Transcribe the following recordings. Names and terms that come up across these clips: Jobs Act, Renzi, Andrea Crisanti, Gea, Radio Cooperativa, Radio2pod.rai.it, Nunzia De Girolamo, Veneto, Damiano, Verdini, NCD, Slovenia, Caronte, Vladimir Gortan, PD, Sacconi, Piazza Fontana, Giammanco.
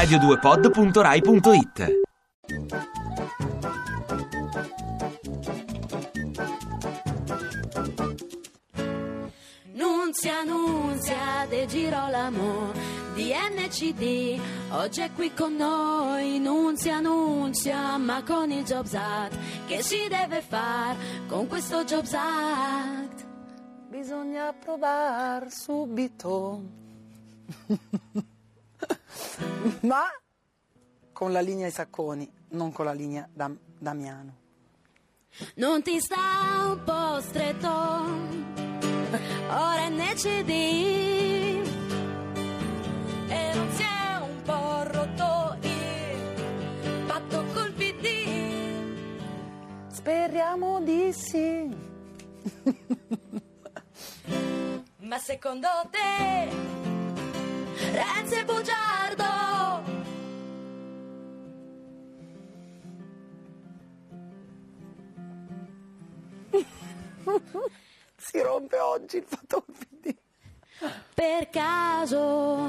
Radio2pod.rai.it. Nunzia De Girolamo di NCD oggi è qui con noi. Nunzia, ma con il Jobs Act che si deve far? Con questo Jobs Act bisogna approvare subito ma con la linea ai Sacconi, non con la linea Damiano. Non ti sta un po' stretto ora NCD e non si è un po' rotto il patto col PD? Speriamo di sì. Ma secondo te Renzi è bugiardo? Si rompe oggi il fatto PD. Per caso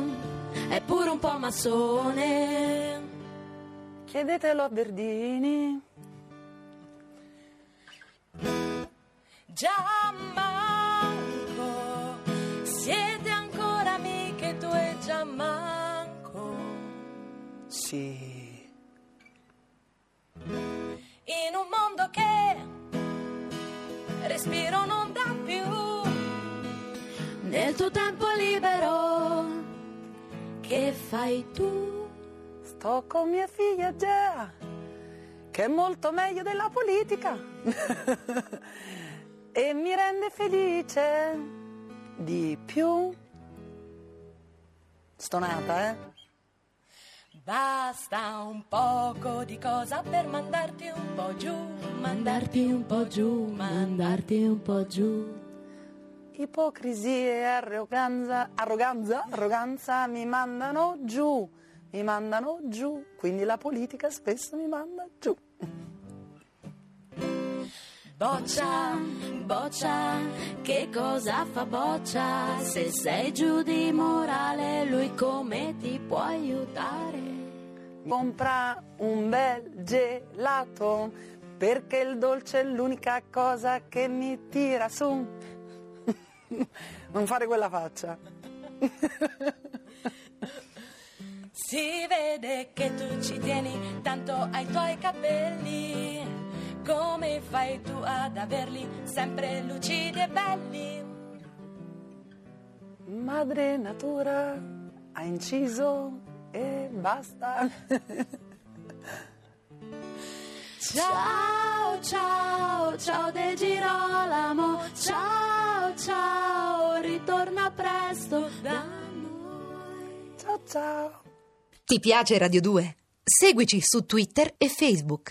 è pure un po' massone? Chiedetelo a Verdini. Giammanco, siete ancora amiche tu e Giammanco? Sì. In un mondo che respiro non dà più, nel tuo tempo libero che fai tu? Sto con mia figlia Gea, che è molto meglio della politica. E mi rende felice di più. Stonata, Basta un poco di cosa per mandarti un po' giù, mandarti un po' giù, mandarti un po' giù. Ipocrisie e arroganza mi mandano giù, quindi la politica spesso mi manda giù. Boccia, che cosa fa Boccia? Se sei giù di morale, lui come ti può aiutare? Compra un bel gelato, perché il dolce è l'unica cosa che mi tira su. Non fare quella faccia. Si vede che tu ci tieni tanto ai tuoi capelli. Come fai tu ad averli sempre lucidi e belli? Madre natura ha inciso e basta. Ciao De Girolamo, ciao, ritorna presto da noi. Ciao. Ti piace Radio 2? Seguici su Twitter e Facebook.